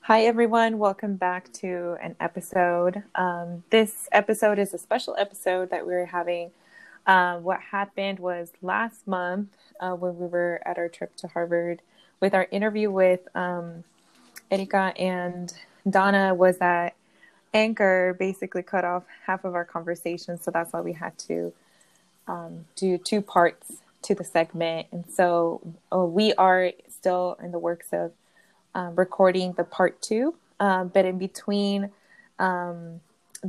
Hi, everyone. Welcome back to an episode. This episode is a special episode that we're having. What happened was last month when we were at our trip to Harvard with our interview with Erika and Donna was that Anchor basically cut off half of our conversation. So that's why we had to do two parts to the segment. And so we are still in the works of recording the part two, but in between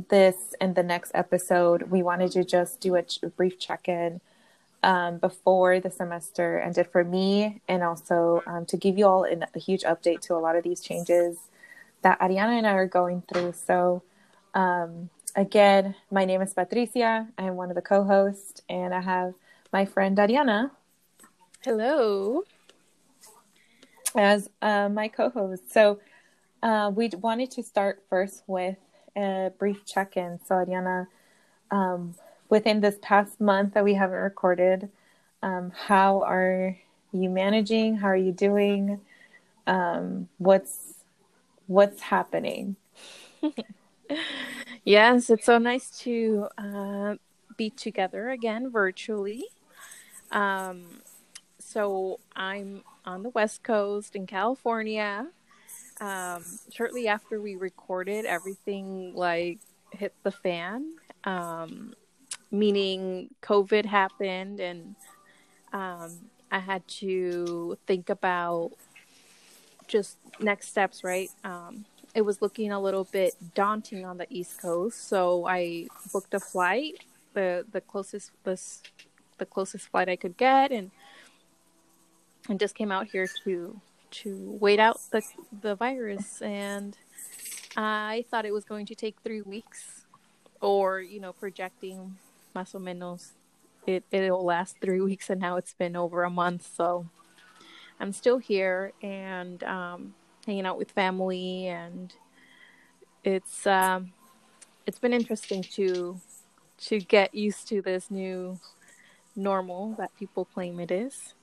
this and the next episode, we wanted to just do a brief check-in before the semester ended for me, and also to give you all a huge update to a lot of these changes that Ariana and I are going through. So again, my name is Patricia. I am one of the co-hosts, and I have my friend Ariana. Hello. As my co-host. So we wanted to start first with a brief check-in. So Ariana, within this past month that we haven't recorded, how are you managing? How are you doing? What's happening? Yes, it's so nice to be together again virtually. So I'm on the West Coast in California. Shortly after we recorded, everything hit the fan, meaning COVID happened, and I had to think about just next steps, right? It was looking a little bit daunting on the East Coast, so I booked a flight, the closest flight I could get, and just came out here to wait out the virus. And I thought it was going to take 3 weeks, or, projecting más o menos, it'll last 3 weeks, and now it's been over a month. So I'm still here and hanging out with family, and it's been interesting to get used to this new normal that people claim it is.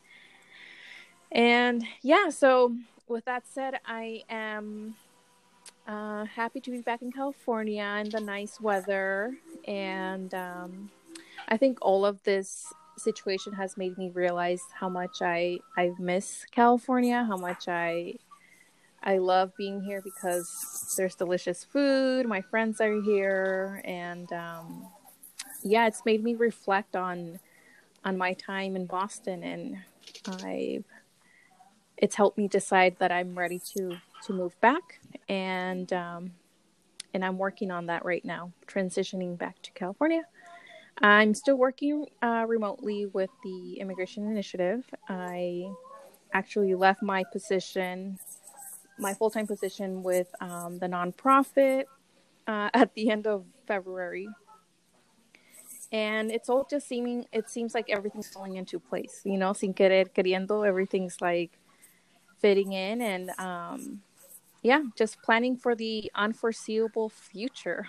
And yeah, so with that said, I am happy to be back in California in the nice weather. And I think all of this situation has made me realize how much I miss California, how much I love being here because there's delicious food, my friends are here, and it's made me reflect on my time in Boston, and it's helped me decide that I'm ready to move back, and I'm working on that right now, transitioning back to California. I'm still working remotely with the Immigration Initiative. I actually left my position, my full-time position with the nonprofit at the end of February. And it's all just it seems like everything's falling into place, sin querer, queriendo, everything's fitting in, and just planning for the unforeseeable future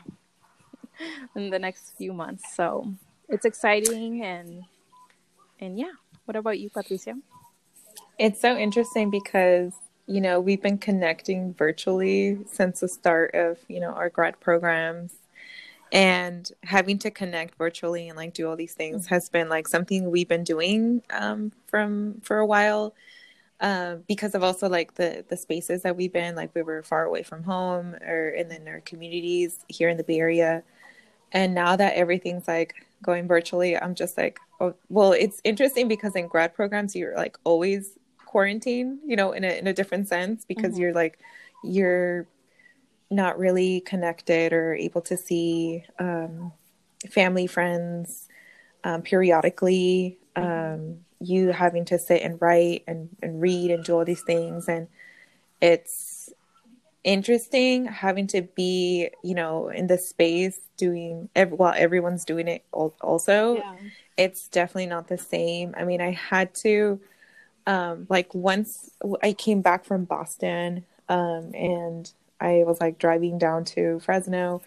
in the next few months. So it's exciting, and yeah. What about you, Patricia? It's so interesting because, we've been connecting virtually since the start of, our grad programs. And having to connect virtually and do all these things has been something we've been doing for a while, because of also the spaces that we've been, we were far away from home, or and then our communities here in the Bay Area. And now that everything's going virtually, I'm just it's interesting because in grad programs, you're always quarantined, in a different sense, because mm-hmm. you're not really connected or able to see family, friends periodically, you having to sit and write and read and do all these things. And it's interesting having to be, you know, in the space doing while everyone's doing it also. Yeah. It's definitely not the same. I mean, I had to, like, once I came back from Boston, and I was like driving down to Fresno,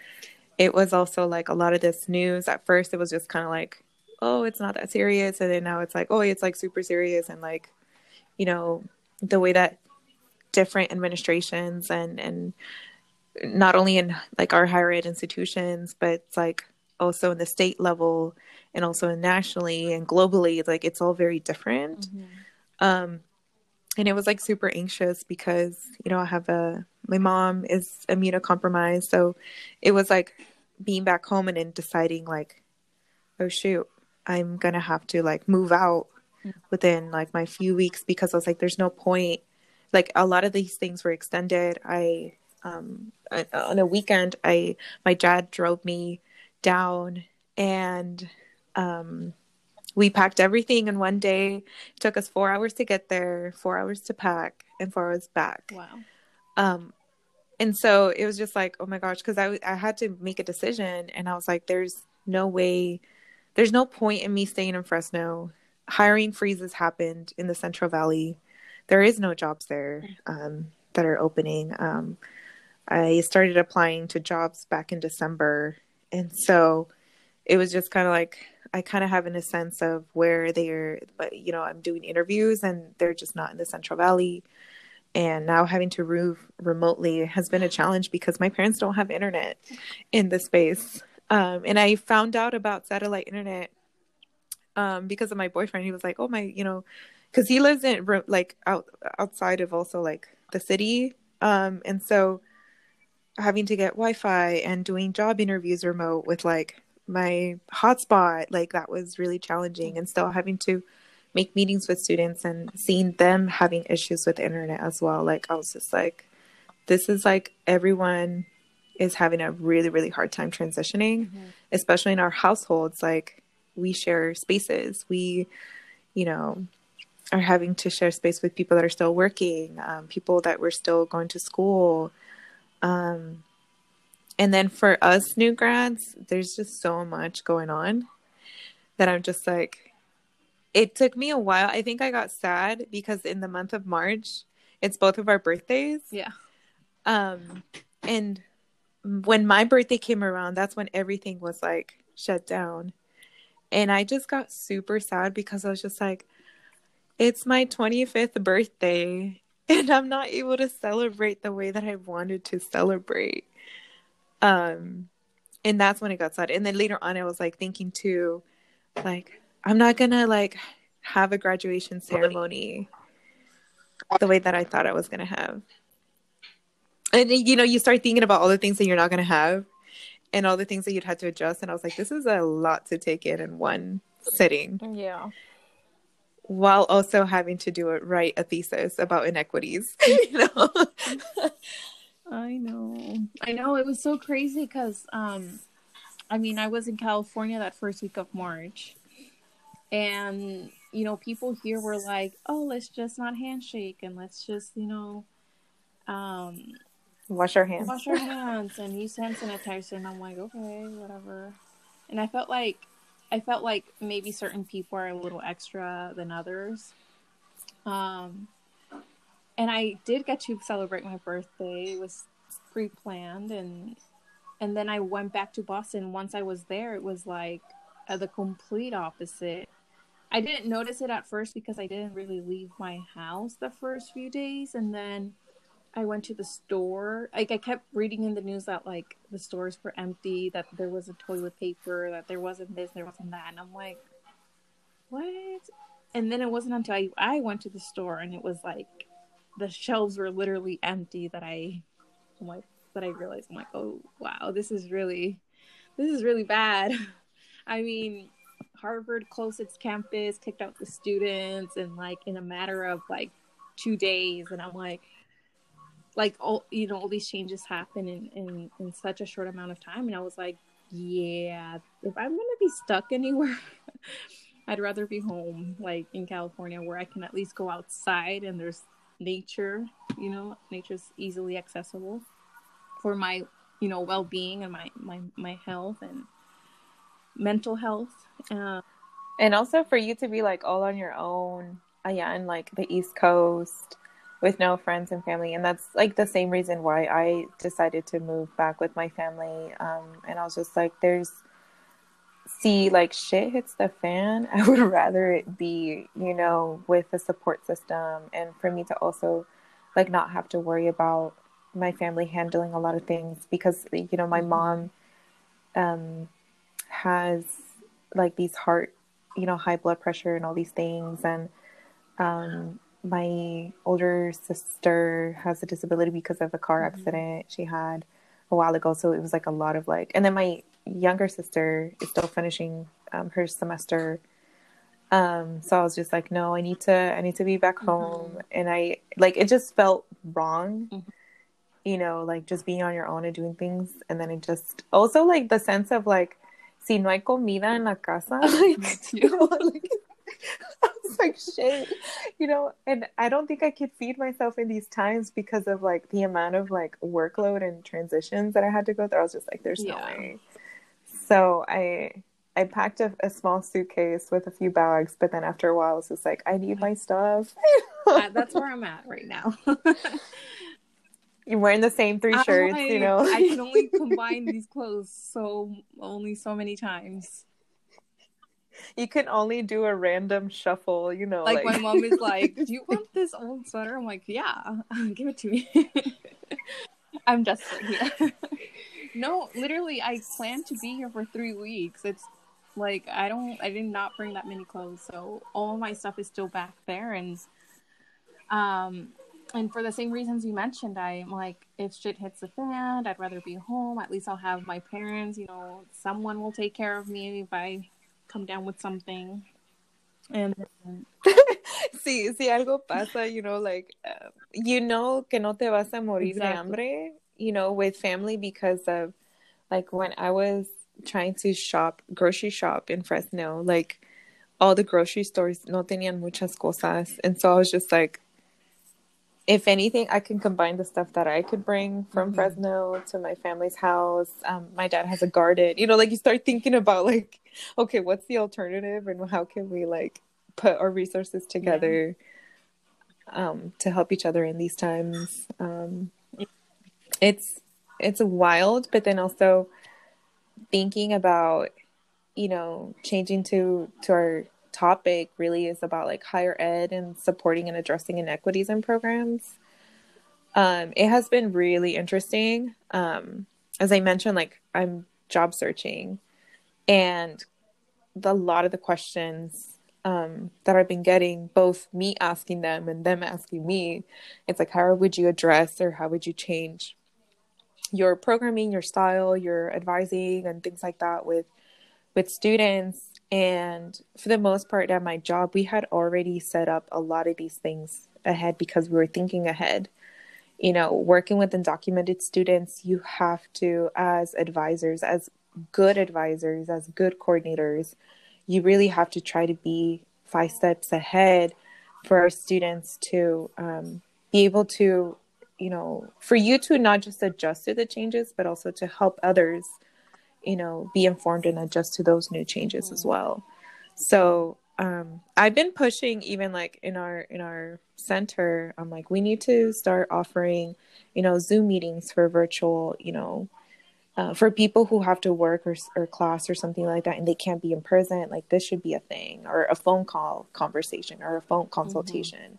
it was also like a lot of this news. At first it was just kind of like, oh, it's not that serious. And then now it's like, oh, it's like super serious. And like, you know, the way that different administrations and not only in like our higher ed institutions, but it's like also in the state level and also nationally and globally, it's like, it's all very different. Mm-hmm. And it was like super anxious because, you know, I have my mom is immunocompromised. So it was like being back home and then deciding like, oh shoot, I'm going to have to like move out within like my few weeks, because I was like, there's no point. Like a lot of these things were extended. I on a weekend, my dad drove me down and, we packed everything in one day. It took us 4 hours to get there, 4 hours to pack, and 4 hours back. Wow. And so it was just like, oh my gosh, because I had to make a decision, and I was like, there's no point in me staying in Fresno. Hiring freezes happened in the Central Valley. There is no jobs there that are opening. I started applying to jobs back in December. And so it was just kind of like, I kind of have in a sense of where but you know, I'm doing interviews and they're just not in the Central Valley. And now having to move remotely has been a challenge because my parents don't have internet in the space. And I found out about satellite internet because of my boyfriend. He was like, oh my, you know, because he lives in like outside of also like the city. And so having to get Wi-Fi and doing job interviews remote with like my hotspot, like that was really challenging, and still having to make meetings with students and seeing them having issues with the internet as well. Like I was just like, this is like everyone is having a really, really hard time transitioning, mm-hmm. especially in our households. Like we share spaces, we, you know, are having to share space with people that are still working, people that were still going to school, and then for us new grads, there's just so much going on that I'm just like, it took me a while. I think I got sad because in the month of March, it's both of our birthdays. Yeah. And when my birthday came around, that's when everything was like shut down. And I just got super sad because I was just like, it's my 25th birthday and I'm not able to celebrate the way that I wanted to celebrate. And that's when it got sad. And then later on, I was like thinking too, like, I'm not gonna like have a graduation ceremony the way that I thought I was gonna have. And you know, you start thinking about all the things that you're not gonna have and all the things that you'd had to adjust. And I was like, this is a lot to take in one sitting. Yeah. While also having to write a thesis about inequities, you know? I know. It was so crazy because, I mean, I was in California that first week of March, and, you know, people here were like, oh, let's just not handshake and let's just, you know, wash our hands and use hand sanitizer. And I'm like, okay, whatever. And I felt like maybe certain people are a little extra than others. And I did get to celebrate my birthday. It was pre-planned. And then I went back to Boston. Once I was there, it was like the complete opposite. I didn't notice it at first because I didn't really leave my house the first few days. And then I went to the store. Like I kept reading in the news that like the stores were empty, that there wasn't toilet paper, that there wasn't this, there wasn't that. And I'm like, what? And then it wasn't until I went to the store and it was like, the shelves were literally empty that I realized, I'm like, oh wow, this is really bad. I mean, Harvard closed its campus, kicked out the students, and like in a matter of like 2 days, and I'm like all, you know, all these changes happen in such a short amount of time, and I was like, yeah, if I'm gonna be stuck anywhere, I'd rather be home, like in California, where I can at least go outside and there's nature, you know, nature's easily accessible for my, you know, well-being and my health and mental health. And also for you to be like all on your own, yeah, and like the East Coast with no friends and family. And that's like the same reason why I decided to move back with my family. And I was just like, like shit hits the fan. I would rather it be, you know, with a support system, and for me to also like not have to worry about my family handling a lot of things, because, you know, my mom has like these heart, you know, high blood pressure and all these things. And my older sister has a disability because of a car accident she had a while ago. So it was like a lot of like, and then my younger sister is still finishing her semester. So I was just like, no, I need to be back home. And I like, it just felt wrong, you know, like just being on your own and doing things. And then it just also like the sense of like, si no hay comida en la casa, like, you know, like I was like, shit, you know. And I don't think I could feed myself in these times because of like the amount of like workload and transitions that I had to go through. I was just like, there's no way. So I packed a small suitcase with a few bags, but then after a while, it's just like, I need my stuff. That's where I'm at right now. You're wearing the same three shirts, you know. I can only combine these clothes so many times. You can only do a random shuffle, you know. Like my mom is like, do you want this old sweater? I'm like, yeah, give it to me. I'm just here. No, literally, I planned to be here for 3 weeks. It's like, I did not bring that many clothes. So all my stuff is still back there. And for the same reasons you mentioned, I'm like, if shit hits the fan, I'd rather be home. At least I'll have my parents, you know, someone will take care of me if I come down with something. And sí, algo pasa, you know, like, you know que no te vas a morir de hambre, you know, with family, because of, like, when I was trying to grocery shop in Fresno, like, all the grocery stores no tenían muchas cosas. And so I was just like, if anything, I can combine the stuff that I could bring from Fresno to my family's house. My dad has a garden. You know, like you start thinking about like, okay, what's the alternative and how can we like put our resources together to help each other in these times. It's wild, but then also thinking about, you know, changing to our topic really is about like higher ed and supporting and addressing inequities in programs. It has been really interesting. As I mentioned, like I'm job searching, and a lot of the questions that I've been getting, both me asking them and them asking me, it's like, how would you address or how would you change your programming, your style, your advising and things like that with students. And for the most part at my job, we had already set up a lot of these things ahead because we were thinking ahead. You know, working with undocumented students, you have to, as advisors, as good coordinators, you really have to try to be 5 steps ahead for our students to be able to, you know, for you to not just adjust to the changes, but also to help others, you know, be informed and adjust to those new changes as well. So I've been pushing, even like in our center, I'm like, we need to start offering, you know, Zoom meetings for virtual, you know, for people who have to work or class or something like that, and they can't be in person. Like this should be a thing, or a phone call conversation or a phone consultation.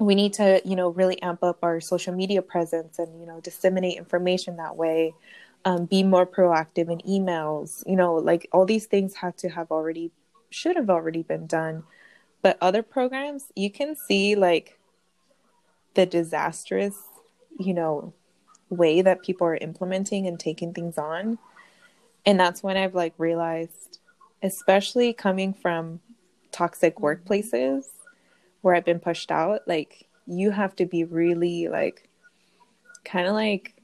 We need to, you know, really amp up our social media presence and, you know, disseminate information that way. Be more proactive in emails, you know, like all these things should have already been done. But other programs, you can see like the disastrous, you know, way that people are implementing and taking things on. And that's when I've like realized, especially coming from toxic workplaces where I've been pushed out, like you have to be really like kind of like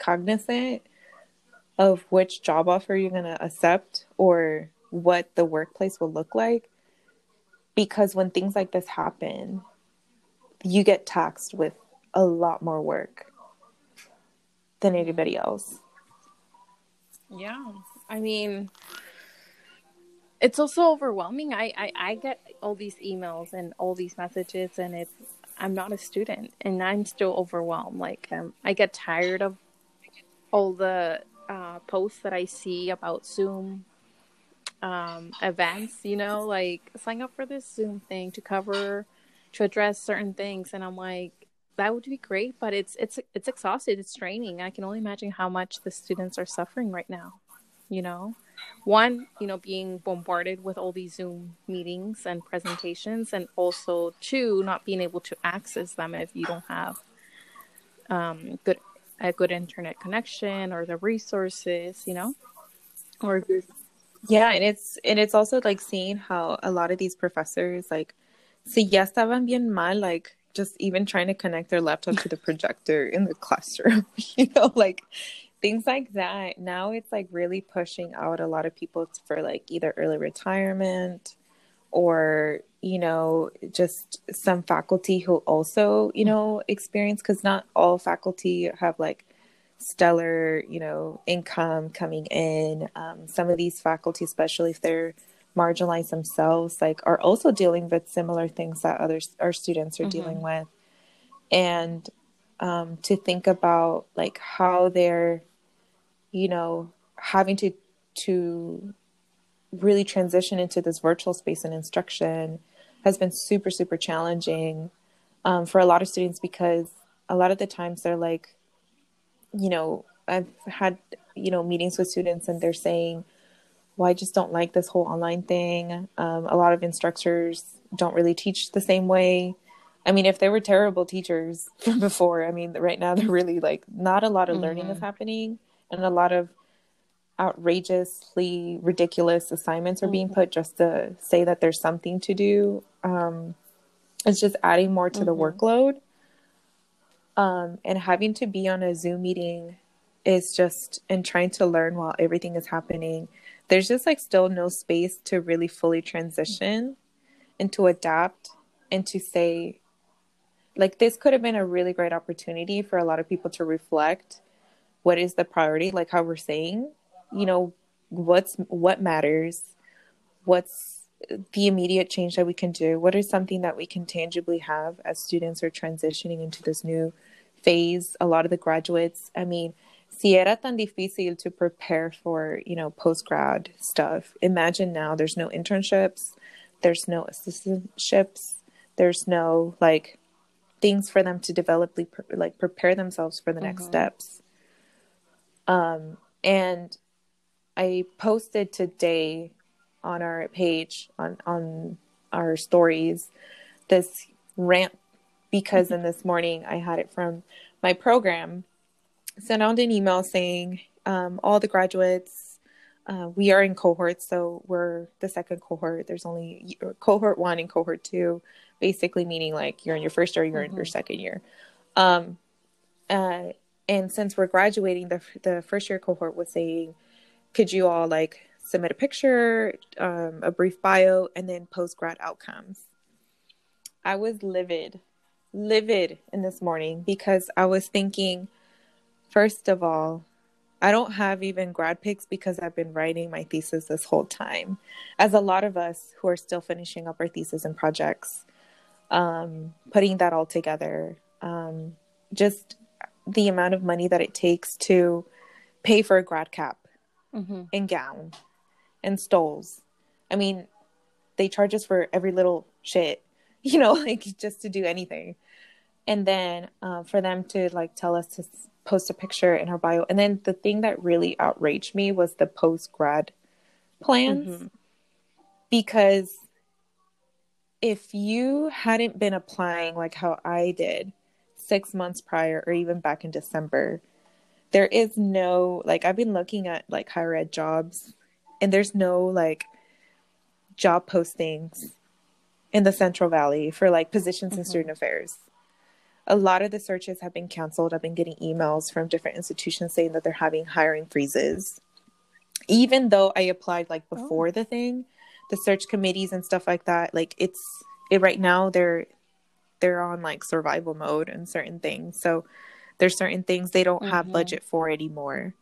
cognizant of which job offer you're going to accept or what the workplace will look like, because when things like this happen, you get taxed with a lot more work than anybody else. Yeah. I mean, it's also overwhelming. I get all these emails and all these messages, and it's, I'm not a student, and I'm still overwhelmed. Like, I get tired of all the posts that I see about Zoom events, you know, like sign up for this Zoom thing to address certain things. And I'm like, that would be great, but it's exhausted. It's draining. I can only imagine how much the students are suffering right now, you know. One, you know, being bombarded with all these Zoom meetings and presentations, and also two, not being able to access them if you don't have a good internet connection or the resources, you know, or yeah. And it's also like seeing how a lot of these professors, like, si ya estaban bien mal, like just even trying to connect their laptop to the projector in the classroom, you know, like things like that. Now it's like really pushing out a lot of people for like either early retirement or, you know, just some faculty who also, you know, experience, because not all faculty have like stellar, you know, income coming in. Some of these faculty, especially if they're marginalized themselves, like are also dealing with similar things that our students are dealing with. And to think about like how they're, you know, having to really transition into this virtual space and instruction has been super, super challenging for a lot of students, because a lot of the times they're like, you know, I've had, you know, meetings with students and they're saying, well, I just don't like this whole online thing. A lot of instructors don't really teach the same way. I mean, if they were terrible teachers from before, I mean, right now they're really like not a lot of learning is happening, and a lot of outrageously ridiculous assignments are being put just to say that there's something to do. It's just adding more to the workload. And having to be on a Zoom meeting is just, and trying to learn while everything is happening. There's just like still no space to really fully transition and to adapt and to say, like, this could have been a really great opportunity for a lot of people to reflect what is the priority, like how we're saying, you know, what matters, what's the immediate change that we can do, what is something that we can tangibly have as students are transitioning into this new phase. A lot of the graduates, I mean, si era tan difícil to prepare for, you know, post-grad stuff. Imagine now there's no internships, there's no assistantships, there's no like things for them to develop, like prepare themselves for the next steps. And I posted today on our page, on our stories, this rant, because in this morning I had it from my program, sent out an email saying, all the graduates, we are in cohorts, so we're the second cohort. There's only cohort 1 and cohort 2, basically meaning like you're in your first year, you're in your second year. And since we're graduating, the first year cohort was saying, could you all like submit a picture, a brief bio, and then post-grad outcomes. I was livid in this morning, because I was thinking, first of all, I don't have even grad pics because I've been writing my thesis this whole time, as a lot of us who are still finishing up our thesis and projects, putting that all together, just the amount of money that it takes to pay for a grad cap and gown and stoles. I mean, they charge us for every little shit, you know, like just to do anything. And then for them to like tell us to post a picture in our bio. And then the thing that really outraged me was the post-grad plans, because if you hadn't been applying like how I did 6 months prior, or even back in December, there is no, like, I've been looking at like higher ed jobs, and there's no like job postings in the Central Valley for like positions in student affairs. A lot of the searches have been canceled. I've been getting emails from different institutions saying that they're having hiring freezes. Even though I applied like before the thing, the search committees and stuff like that, like it's right now they're they're on like survival mode and certain things. So there's certain things they don't have budget for anymore.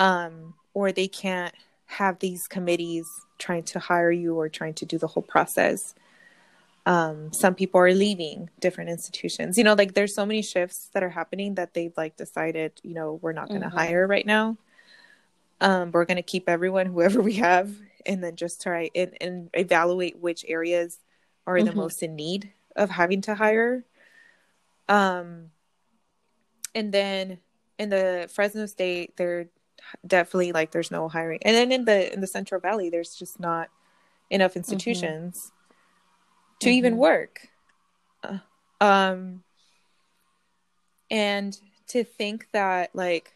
Or they can't have these committees trying to hire you or trying to do the whole process. Some people are leaving different institutions, you know, like there's so many shifts that are happening that they've like decided, you know, we're not going to hire right now. We're going to keep everyone, whoever we have, and then just try and evaluate which areas are the most in need of having to hire. And then in the Fresno State, they're definitely like, there's no hiring. And then in the Central Valley, there's just not enough institutions to even work. And to think that like,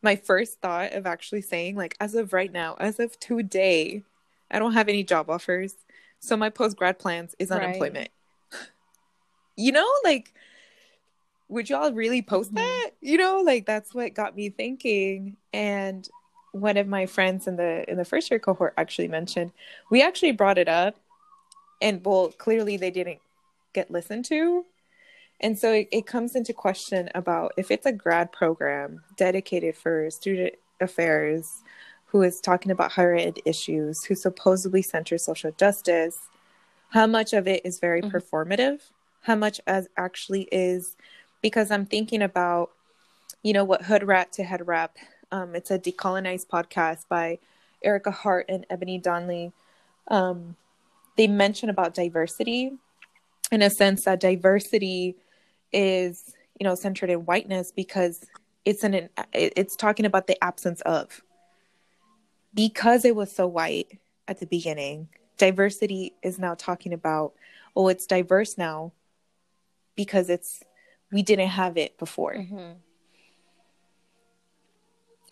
my first thought of actually saying like, as of right now, as of today, I don't have any job offers. So my post-grad plans is unemployment. You know, like, would y'all really post that? You know, like that's what got me thinking. And one of my friends in the first year cohort actually mentioned, we actually brought it up, and well, clearly they didn't get listened to. And so it comes into question about if it's a grad program dedicated for student affairs, who is talking about higher ed issues, who supposedly centers social justice, how much of it is very performative? How much as actually is, because I'm thinking about, you know, what Hood Rat to Head Wrap. It's a decolonized podcast by Erica Hart and Ebony Donley. They mention about diversity in a sense that diversity is, you know, centered in whiteness because it's talking about the absence of, because it was so white at the beginning. Diversity is now talking about, oh, it's diverse now because we didn't have it before.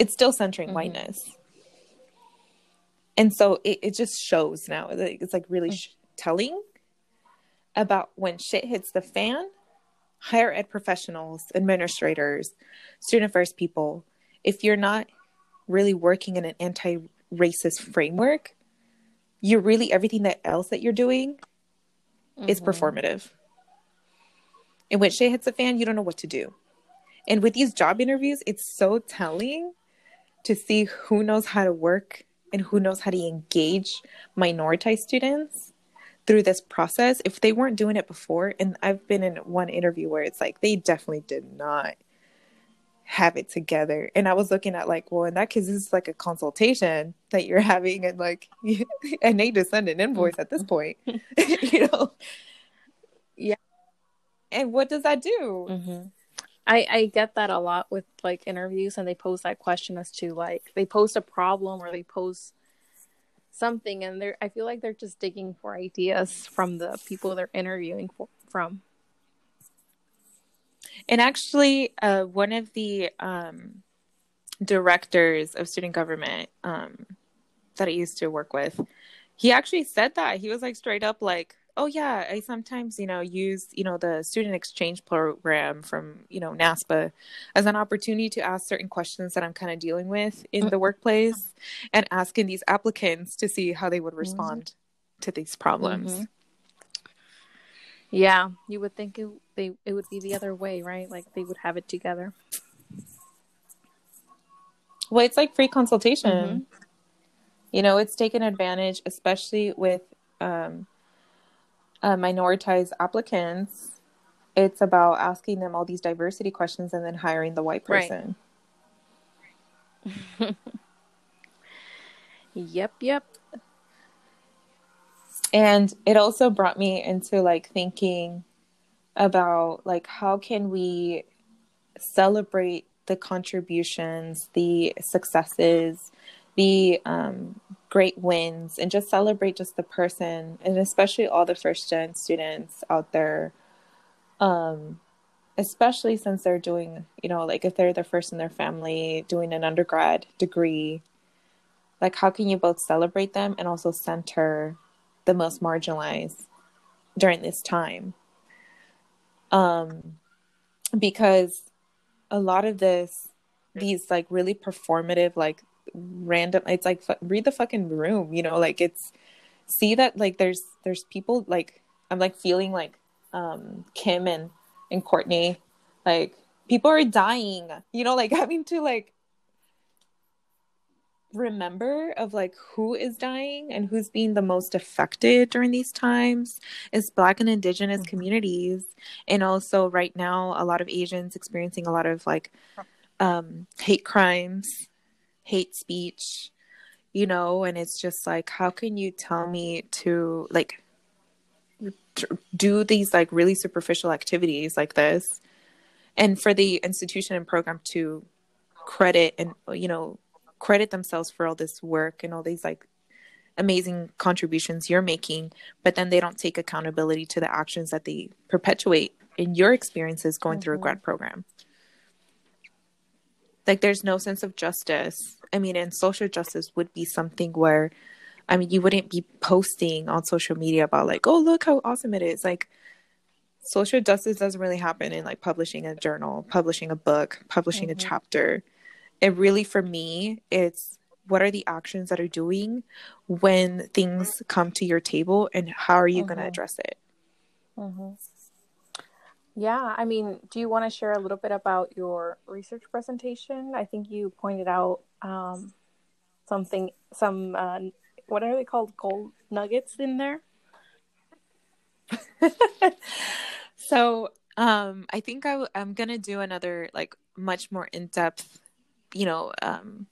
It's still centering whiteness. And so it just shows now. It's like really telling about when shit hits the fan, higher ed professionals, administrators, student affairs people, if you're not really working in an anti-racist framework, you're really, everything that else that you're doing is performative. And when shit hits the fan, you don't know what to do. And with these job interviews, it's so telling to see who knows how to work and who knows how to engage minoritized students through this process if they weren't doing it before. And I've been in one interview where it's like, they definitely did not have it together. And I was looking at like, well, in that case, this is like a consultation that you're having, and like, and they just send an invoice at this point, you know? Yeah. And what does that do? I get that a lot with like interviews, and they pose that question as to like, they post a problem or they post something, and I feel like they're just digging for ideas from the people they're interviewing from. And actually, one of the directors of student government that I used to work with, he actually said that. He was like straight up like, oh, yeah, I sometimes, you know, use, you know, the student exchange program from, you know, NASPA as an opportunity to ask certain questions that I'm kind of dealing with in the workplace, and asking these applicants to see how they would respond to these problems. Yeah, you would think it would be the other way, right? Like they would have it together. Well, it's like free consultation. You know, it's taken advantage, especially with minoritized applicants. It's about asking them all these diversity questions and then hiring the white person. Right. Yep. And it also brought me into like thinking about like, how can we celebrate the contributions, the successes, the great wins, and just celebrate just the person, and especially all the first gen students out there, especially since they're doing, you know, like if they're the first in their family doing an undergrad degree, like how can you both celebrate them and also center the most marginalized during this time? Because a lot of these like really performative, like random, it's like read the fucking room, you know, like it's, see that like there's people like I'm like feeling like Kim and Courtney, like people are dying, you know, like having to like remember of like who is dying and who's being the most affected during these times is Black and Indigenous communities, and also right now a lot of Asians experiencing a lot of like hate crimes, hate speech, you know. And it's just like, how can you tell me to like do these like really superficial activities like this, and for the institution and program to credit and, you know, credit themselves for all this work and all these like amazing contributions you're making, but then they don't take accountability to the actions that they perpetuate in your experiences going through a grad program. Like there's no sense of justice. I mean, and social justice would be something where, I mean, you wouldn't be posting on social media about like, oh, look how awesome it is. Like social justice doesn't really happen in like publishing a journal, publishing a book, publishing a chapter. It really, for me, it's what are the actions that are doing when things come to your table, and how are you going to address it? Yeah, I mean, do you want to share a little bit about your research presentation? I think you pointed out something, some, what are they called? Gold nuggets in there? So I think I'm going to do another, like, much more in-depth, you know,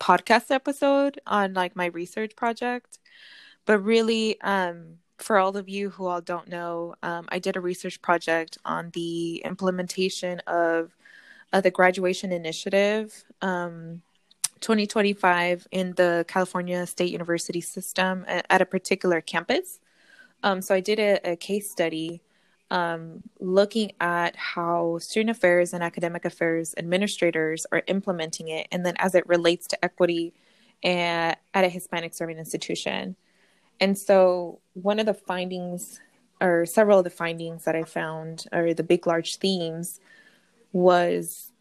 podcast episode on like my research project. But really, for all of you who all don't know, I did a research project on the implementation of the Graduation Initiative 2025 in the California State University system at a particular campus. So I did a case study looking at how student affairs and academic affairs administrators are implementing it, and then as it relates to equity at a Hispanic serving institution. And so one of the findings, or several of the findings that I found, or the big large themes, was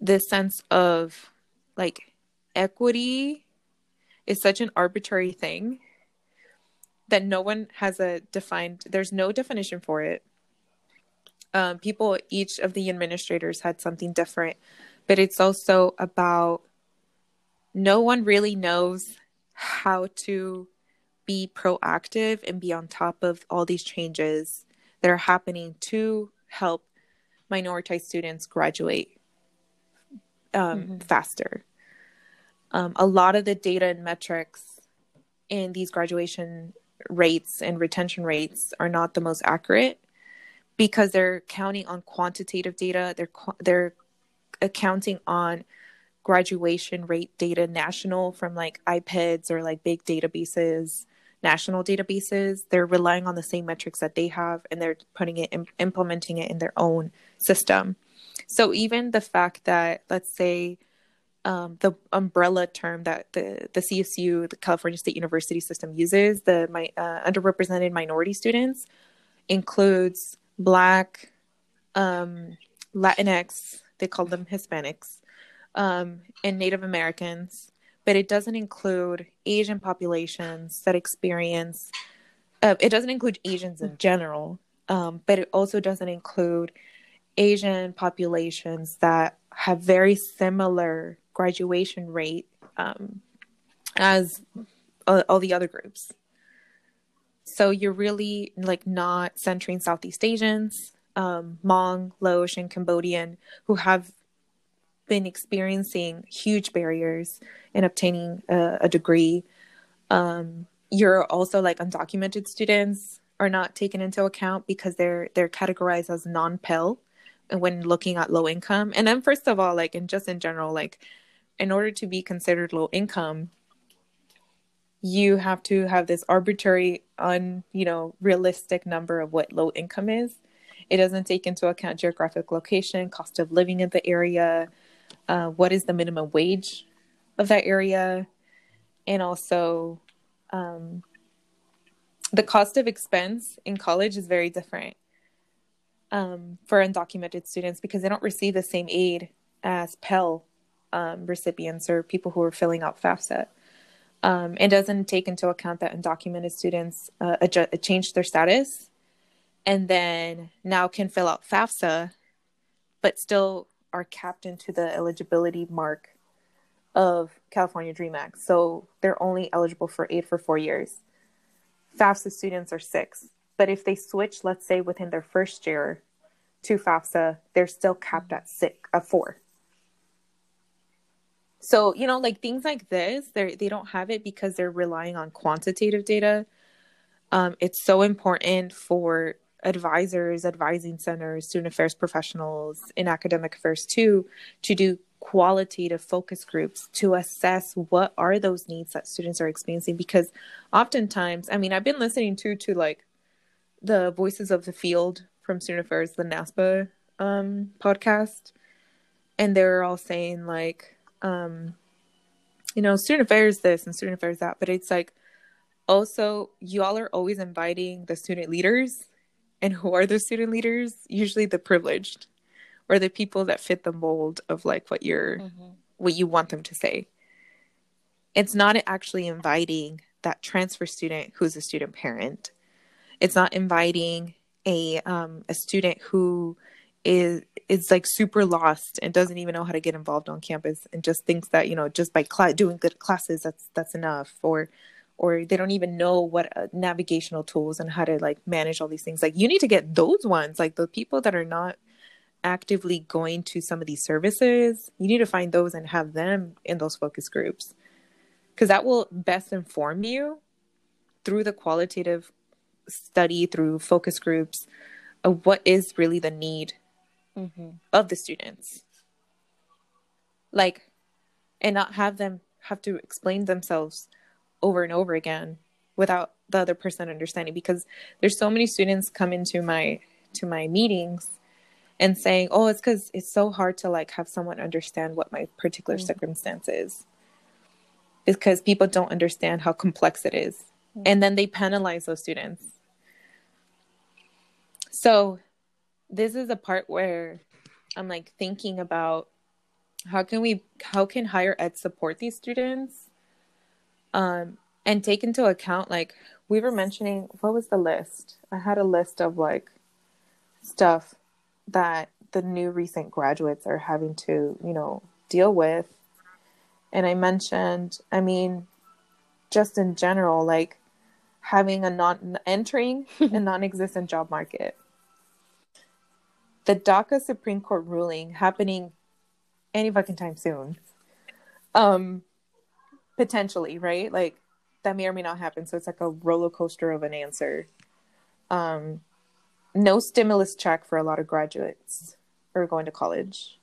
this sense of like equity is such an arbitrary thing that no one has there's no definition for it. People, each of the administrators had something different, but it's also about no one really knows how to be proactive and be on top of all these changes that are happening to help minoritized students graduate faster. A lot of the data and metrics in these graduation rates and retention rates are not the most accurate, because they're counting on quantitative data. They're accounting on graduation rate data national from like IPEDS or like big databases, national databases. They're relying on the same metrics that they have, and they're putting it implementing it in their own system. So even the fact that, let's say, the umbrella term that the CSU, the California State University system, uses, my underrepresented minority students, includes Black, Latinx, they call them Hispanics, and Native Americans, but it doesn't include Asian populations that experience, it doesn't include Asians in general, but it also doesn't include Asian populations that have very similar graduation rate as all the other groups. So you're really like not centering Southeast Asians, Hmong, Laotian, and Cambodian, who have been experiencing huge barriers in obtaining a degree. You're also like undocumented students are not taken into account because they're categorized as non-Pell when looking at low income. And then first of all, like, and just in general, like in order to be considered low income, you have to have this arbitrary, realistic number of what low income is. It doesn't take into account geographic location, cost of living in the area, what is the minimum wage of that area, and also the cost of expense in college is very different for undocumented students, because they don't receive the same aid as Pell recipients or people who are filling out FAFSA. It doesn't take into account that undocumented students change their status and then now can fill out FAFSA, but still are capped into the eligibility mark of California Dream Act. So they're only eligible for aid for 4 years. FAFSA students are 6. But if they switch, let's say within their first year to FAFSA, they're still capped at 4. So, you know, like things like this, they don't have it because they're relying on quantitative data. It's so important for advisors, advising centers, student affairs professionals in academic affairs too, to do qualitative focus groups to assess what are those needs that students are experiencing. Because oftentimes, I mean, I've been listening to like the Voices of the Field from Student Affairs, the NASPA podcast, and they're all saying like, you know, student affairs this and student affairs that, but it's like, also, you all are always inviting the student leaders. And who are the student leaders? Usually the privileged or the people that fit the mold of like what you're, what you want them to say. It's not actually inviting that transfer student who's a student parent. It's not inviting a student who is like super lost and doesn't even know how to get involved on campus and just thinks that, you know, just by doing good classes, that's enough, or they don't even know what navigational tools and how to like manage all these things. Like you need to get those ones, like the people that are not actively going to some of these services, you need to find those and have them in those focus groups. Because that will best inform you through the qualitative study, through focus groups, of what is really the need of the students. Like, and not have them have to explain themselves over and over again without the other person understanding, because there's so many students come into my meetings and saying, oh, it's because it's so hard to like have someone understand what my particular circumstance is, because people don't understand how complex it is. And then they penalize those students. So this is a part where I'm like thinking about how can higher ed support these students? And take into account, like we were mentioning, what was the list? I had a list of like stuff that the new recent graduates are having to, you know, deal with. And I mentioned, I mean, just in general, like having entering a non-existent job market. The DACA Supreme Court ruling happening any fucking time soon. Potentially, right? Like that may or may not happen. So it's like a roller coaster of an answer. No stimulus check for a lot of graduates who are going to college.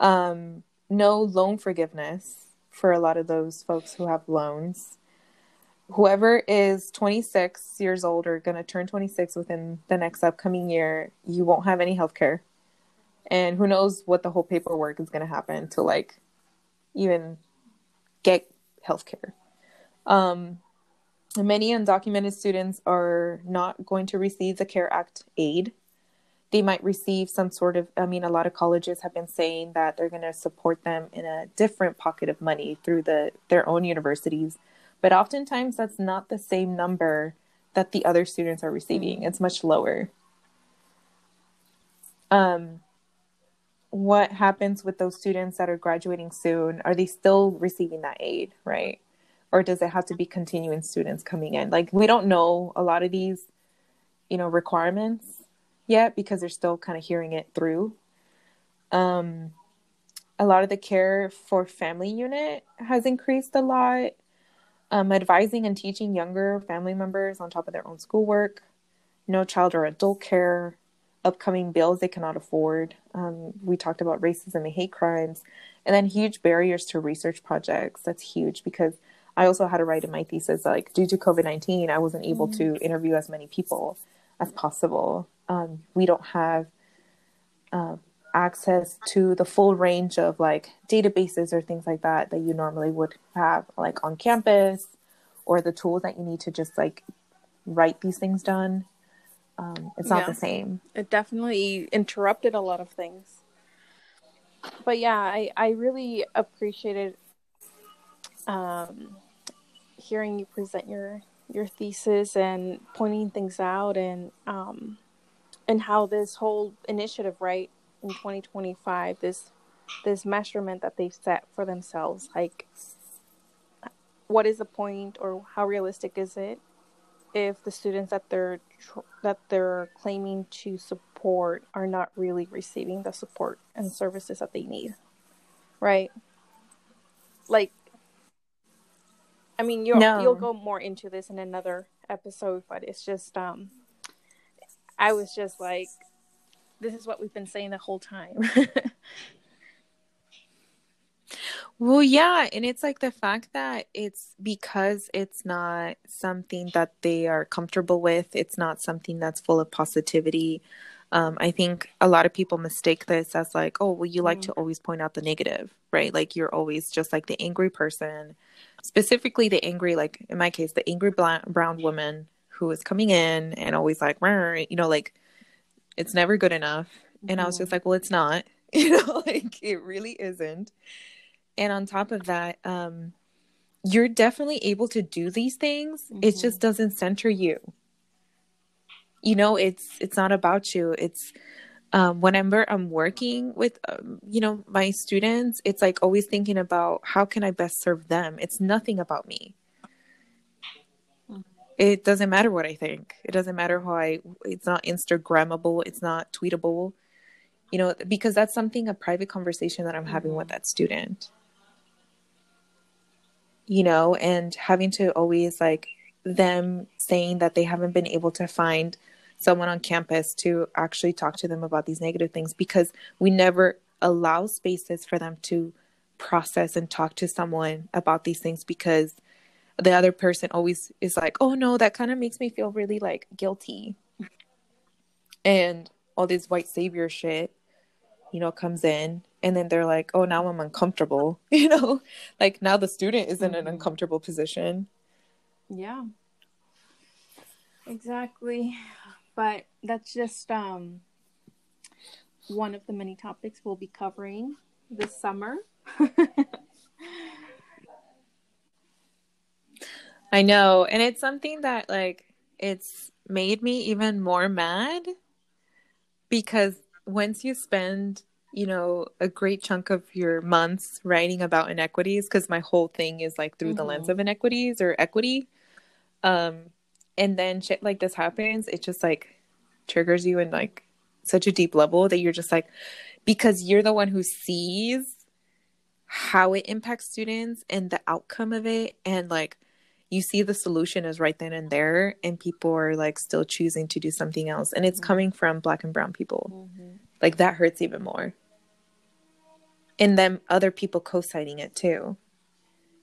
No loan forgiveness for a lot of those folks who have loans. Whoever is 26 years old or going to turn 26 within the next upcoming year, you won't have any healthcare. And who knows what the whole paperwork is going to happen to like even get healthcare. Many undocumented students are not going to receive the CARE Act aid. They might receive some sort of, I mean, a lot of colleges have been saying that they're going to support them in a different pocket of money through their own universities. But oftentimes that's not the same number that the other students are receiving. It's much lower. What happens with those students that are graduating soon? Are they still receiving that aid, right? Or does it have to be continuing students coming in? Like, we don't know a lot of these, you know, requirements yet because they're still kind of hearing it through. A lot of the care for family unit has increased a lot. Advising and teaching younger family members on top of their own schoolwork. No child or adult care. Upcoming bills they cannot afford. We talked about racism and hate crimes, and then huge barriers to research projects. That's huge because I also had to write in my thesis, like due to COVID-19, I wasn't able to interview as many people as possible. We don't have access to the full range of like databases or things like that you normally would have like on campus, or the tools that you need to just like write these things down. It's not the same. It definitely interrupted a lot of things. But yeah, I really appreciated hearing you present your your thesis and pointing things out and how this whole initiative, right, in 2025, this measurement that they've set for themselves, like, what is the point or how realistic is it if the students that they're claiming to support are not really receiving the support and services that they need, right? Like, I mean, you'll go more into this in another episode, but it's just, I was just like, this is what we've been saying the whole time. Well, yeah, and it's like the fact that it's because it's not something that they are comfortable with. It's not something that's full of positivity. I think a lot of people mistake this as like, oh, well, you like to always point out the negative, right? Like you're always just like the angry person, specifically the angry, like in my case, the angry brown woman who is coming in and always like, you know, like it's never good enough. And I was just like, well, it's not, you know, like it really isn't. And on top of that, you're definitely able to do these things. Mm-hmm. It just doesn't center you. You know, it's not about you. It's whenever I'm working with, you know, my students, it's like always thinking about how can I best serve them? It's nothing about me. It doesn't matter what I think. It doesn't matter how it's not Instagrammable. It's not tweetable, you know, because that's something, a private conversation that I'm having with that student. You know, and having to always like them saying that they haven't been able to find someone on campus to actually talk to them about these negative things because we never allow spaces for them to process and talk to someone about these things because the other person always is like, oh no, that kind of makes me feel really like guilty. And all this white savior shit, you know, comes in. And then they're like, oh, now I'm uncomfortable, you know, like now the student is in an uncomfortable position. Yeah, exactly. But that's just one of the many topics we'll be covering this summer. I know. And it's something that like, it's made me even more mad because once you spend, you know, a great chunk of your months writing about inequities, because my whole thing is like through the lens of inequities or equity. And then shit like this happens, it just like triggers you in like such a deep level that you're just like, because you're the one who sees how it impacts students and the outcome of it. And like, you see the solution is right then and there, and people are like still choosing to do something else. And it's coming from Black and brown people. Like that hurts even more. And then other people co-signing it too.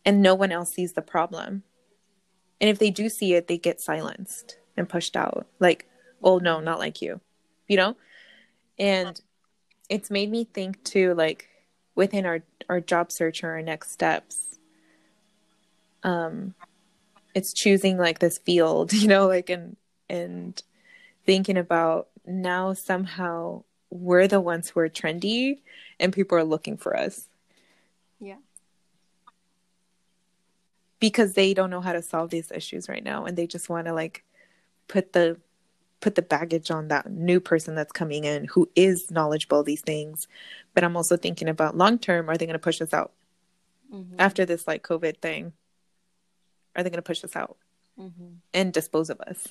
And no one else sees the problem. And if they do see it, they get silenced and pushed out. Like, oh no, not like you, you know? And it's made me think too, like within our job search or our next steps, it's choosing like this field, you know, like, and thinking about now somehow we're the ones who are trendy and people are looking for us. Yeah. Because they don't know how to solve these issues right now. And they just want to like put the baggage on that new person that's coming in who is knowledgeable of these things. But I'm also thinking about long-term, are they going to push us out after this like COVID thing? Are they going to push us out and dispose of us?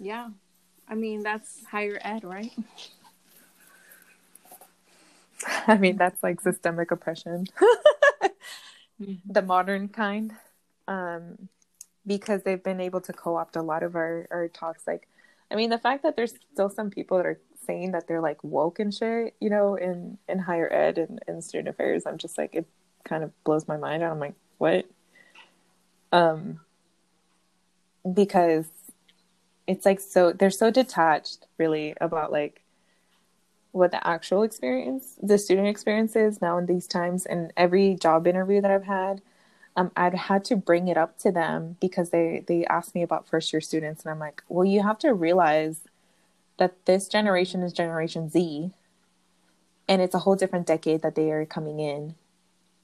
Yeah. I mean, that's higher ed, right? I mean, that's like systemic oppression. The modern kind. Because they've been able to co-opt a lot of our talks. Like, I mean, the fact that there's still some people that are saying that they're like woke and shit, you know, in higher ed and in student affairs, I'm just like, it kind of blows my mind. I'm like, what? Because it's like, so they're so detached really about like what the actual experience, the student experience is now in these times. And every job interview that I've had, I've had to bring it up to them because they asked me about first year students. And I'm like, well, you have to realize that this generation is Generation Z and it's a whole different decade that they are coming in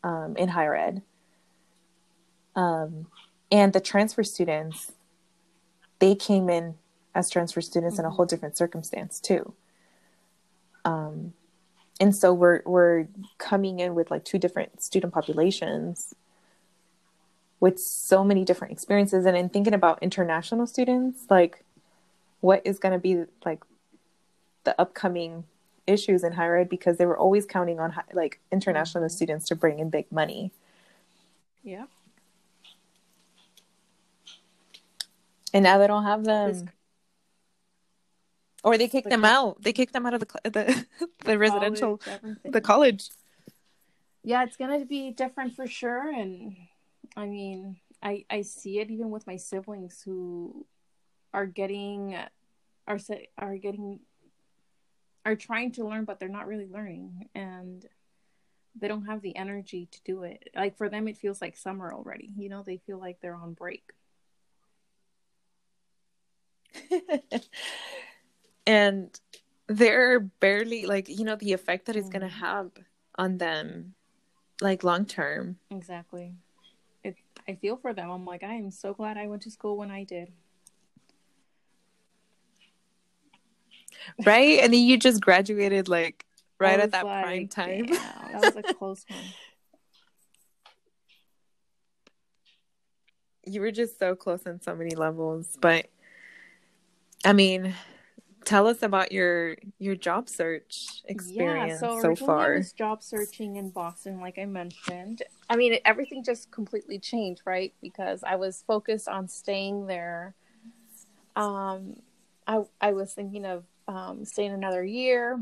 higher ed. And the transfer students they came in as transfer students in a whole different circumstance too. And so we're coming in with like two different student populations with so many different experiences. And in thinking about international students, like what is going to be like the upcoming issues in higher ed, because they were always counting on like international students to bring in big money. Yeah. And now they don't have them. Or they kick them out. They kick them out of the residential, the college. Yeah, it's going to be different for sure. And I mean, I see it even with my siblings who are trying to learn, but they're not really learning, and they don't have the energy to do it. Like for them, it feels like summer already. You know, they feel like they're on break. And they're barely like, you know, the effect that it's going to have on them, like long term. Exactly. I feel for them. I'm like, I am so glad I went to school when I did. Right? And then you just graduated like right at that prime time. Yeah, that was a close one. You were just so close on so many levels. But I mean, tell us about your job search experience so far. I was job searching in Boston, like I mentioned. I mean, everything just completely changed, right? Because I was focused on staying there. I was thinking of staying another year,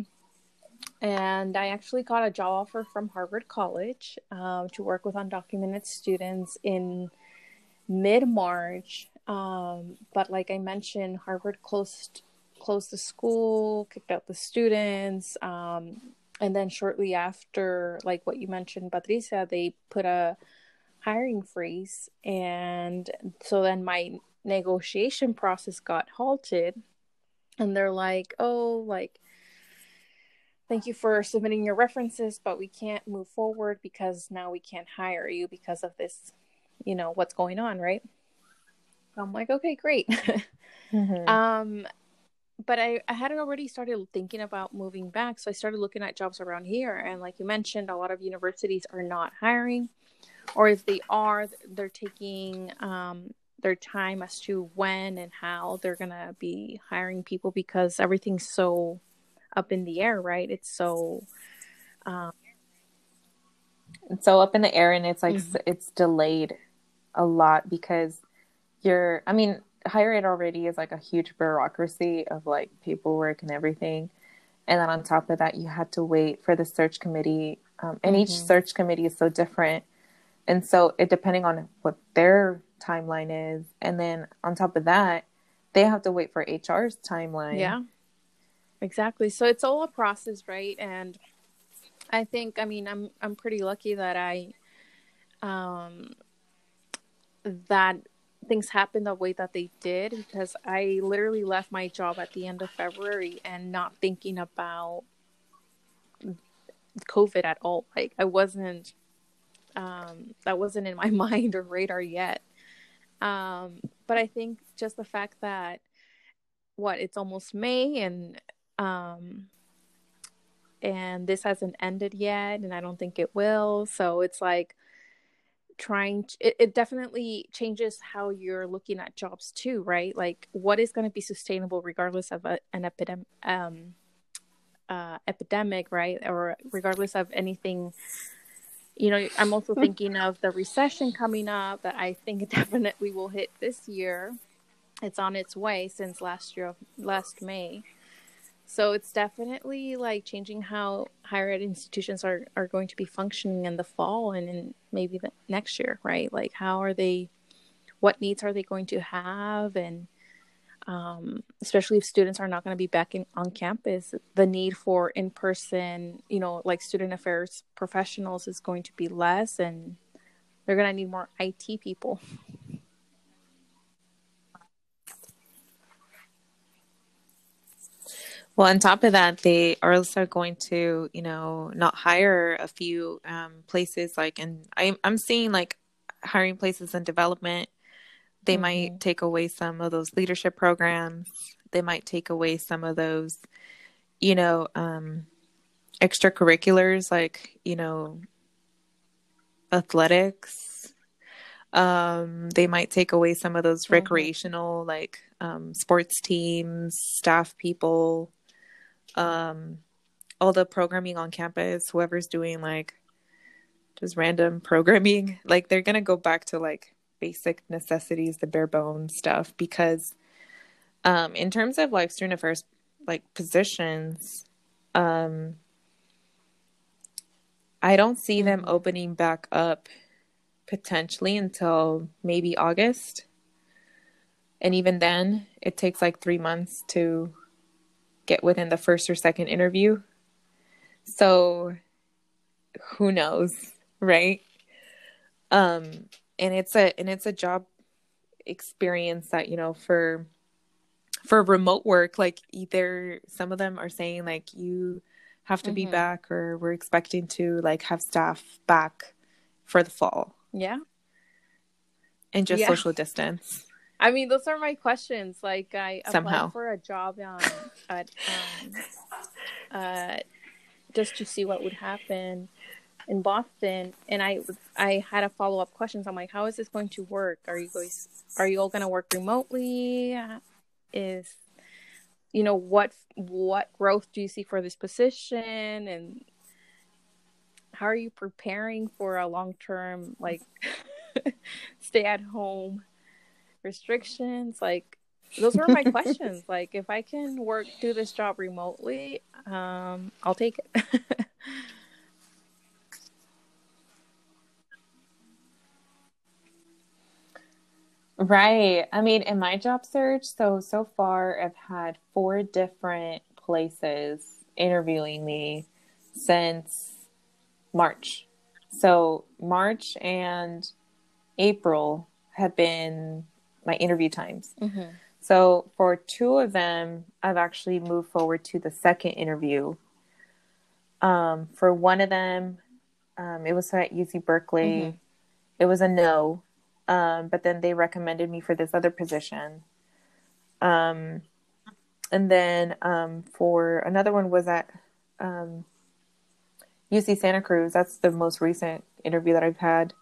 and I actually got a job offer from Harvard College to work with undocumented students in mid-March. But like I mentioned, Harvard closed the school, kicked out the students, and then shortly after, like what you mentioned, Patricia, they put a hiring freeze, and so then my negotiation process got halted, and they're like, oh, like, thank you for submitting your references, but we can't move forward because now we can't hire you because of this, you know, what's going on, right? I'm like, okay, great. But I hadn't already started thinking about moving back. So I started looking at jobs around here. And like you mentioned, a lot of universities are not hiring. Or if they are, they're taking their time as to when and how they're going to be hiring people, because everything's so up in the air, right? It's so up in the air, and it's like it's delayed a lot because higher ed already is like a huge bureaucracy of like paperwork and everything. And then on top of that, you had to wait for the search committee. And each search committee is so different. And so it depending on what their timeline is. And then on top of that, they have to wait for HR's timeline. Yeah, exactly. So it's all a process, right? And I think, I mean, I'm pretty lucky that that things happened the way that they did, because I literally left my job at the end of February and not thinking about COVID at all. Like I wasn't, that wasn't in my mind or radar yet. But I think just the fact that it's almost May, and this hasn't ended yet, and I don't think it will. So it's like, it definitely changes how you're looking at jobs too, right? Like what is going to be sustainable regardless of an epidemic, right? Or regardless of anything, you know. I'm also thinking of the recession coming up that I think definitely will hit this year. It's on its way since last May. So it's definitely like changing how higher ed institutions are going to be functioning in the fall and in maybe the next year, right? Like what needs are they going to have? And especially if students are not going to be back on campus, the need for in-person, you know, like student affairs professionals is going to be less, and they're going to need more IT people. Well, on top of that, they are also going to, you know, not hire a few places, like, and I'm seeing like hiring places in development, They mm-hmm. might take away some of those leadership programs. They might take away some of those, you know, extracurriculars like, you know, athletics. They might take away some of those mm-hmm. recreational, like, sports teams, staff people, all the programming on campus, whoever's doing like just random programming, like they're going to go back to like basic necessities, the bare bones stuff, because in terms of like student affairs, like positions, I don't see them opening back up potentially until maybe August. And even then, it takes like 3 months to get within the first or second interview. So who knows, right? And it's a job experience that, you know, for remote work, like either some of them are saying like you have to mm-hmm. be back, or we're expecting to like have staff back for the fall. Yeah. And just social distance. I mean, those are my questions. Like, I applied for a job just to see what would happen in Boston, and I had a follow-up questions. I'm like, how is this going to work? Are you all going to work remotely? Is, you know, what growth do you see for this position, and how are you preparing for a long-term like stay-at-home restrictions? Like, those were my questions. Like, if I can do this job remotely, I'll take it. Right. I mean, in my job search, so far I've had 4 different places interviewing me since March. So March and April have been my interview times. Mm-hmm. So for 2 of them, I've actually moved forward to the second interview. For one of them, it was at UC Berkeley. Mm-hmm. It was a no. But then they recommended me for this other position. And then for another one was at UC Santa Cruz. That's the most recent interview that I've had.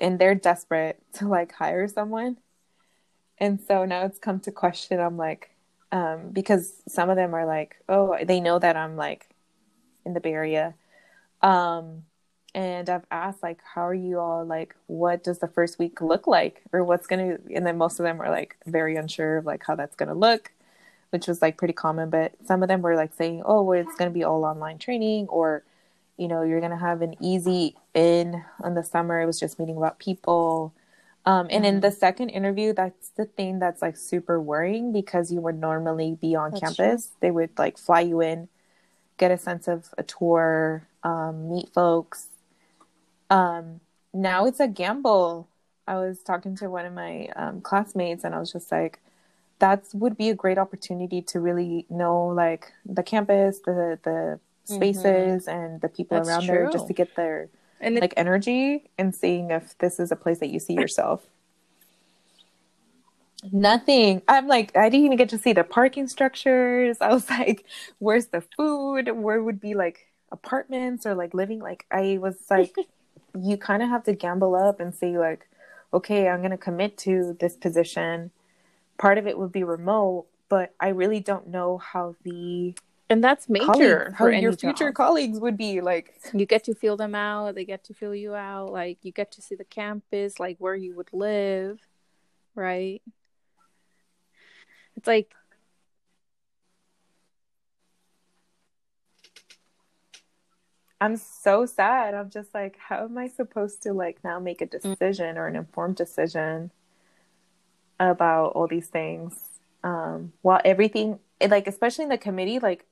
And they're desperate to like hire someone. And so now it's come to question. I'm like, because some of them are like, oh, they know that I'm like in the Bay Area. And I've asked, like, how are you all, like, what does the first week look like? Or what's going to, and then most of them are, like, very unsure of, like, how that's going to look, which was, like, pretty common. But some of them were, like, saying, oh, well, it's going to be all online training, or, you know, you're going to have an easy in on the summer. It was just meeting about people. And in the second interview, that's the thing that's, like, super worrying, because you would normally be on campus. True. They would, like, fly you in, get a sense of a tour, meet folks. Now it's a gamble. I was talking to one of my classmates, and I was just like, that would be a great opportunity to really know like the campus, the spaces mm-hmm. and the people That's around true. There, just to get their like energy and seeing if this is a place that you see yourself. Nothing. I'm like, I didn't even get to see the parking structures. I was like, where's the food? Where would be like apartments or like living? Like I was like, you kind of have to gamble up and see like, okay, I'm going to commit to this position. Part of it would be remote, but I really don't know how the and that's major for your future job. Colleagues would be like. You get to feel them out. They get to feel you out. Like you get to see the campus, like where you would live, right? It's like. I'm so sad. I'm just like, how am I supposed to like now make a decision or an informed decision about all these things? While everything, like, especially in the committee, like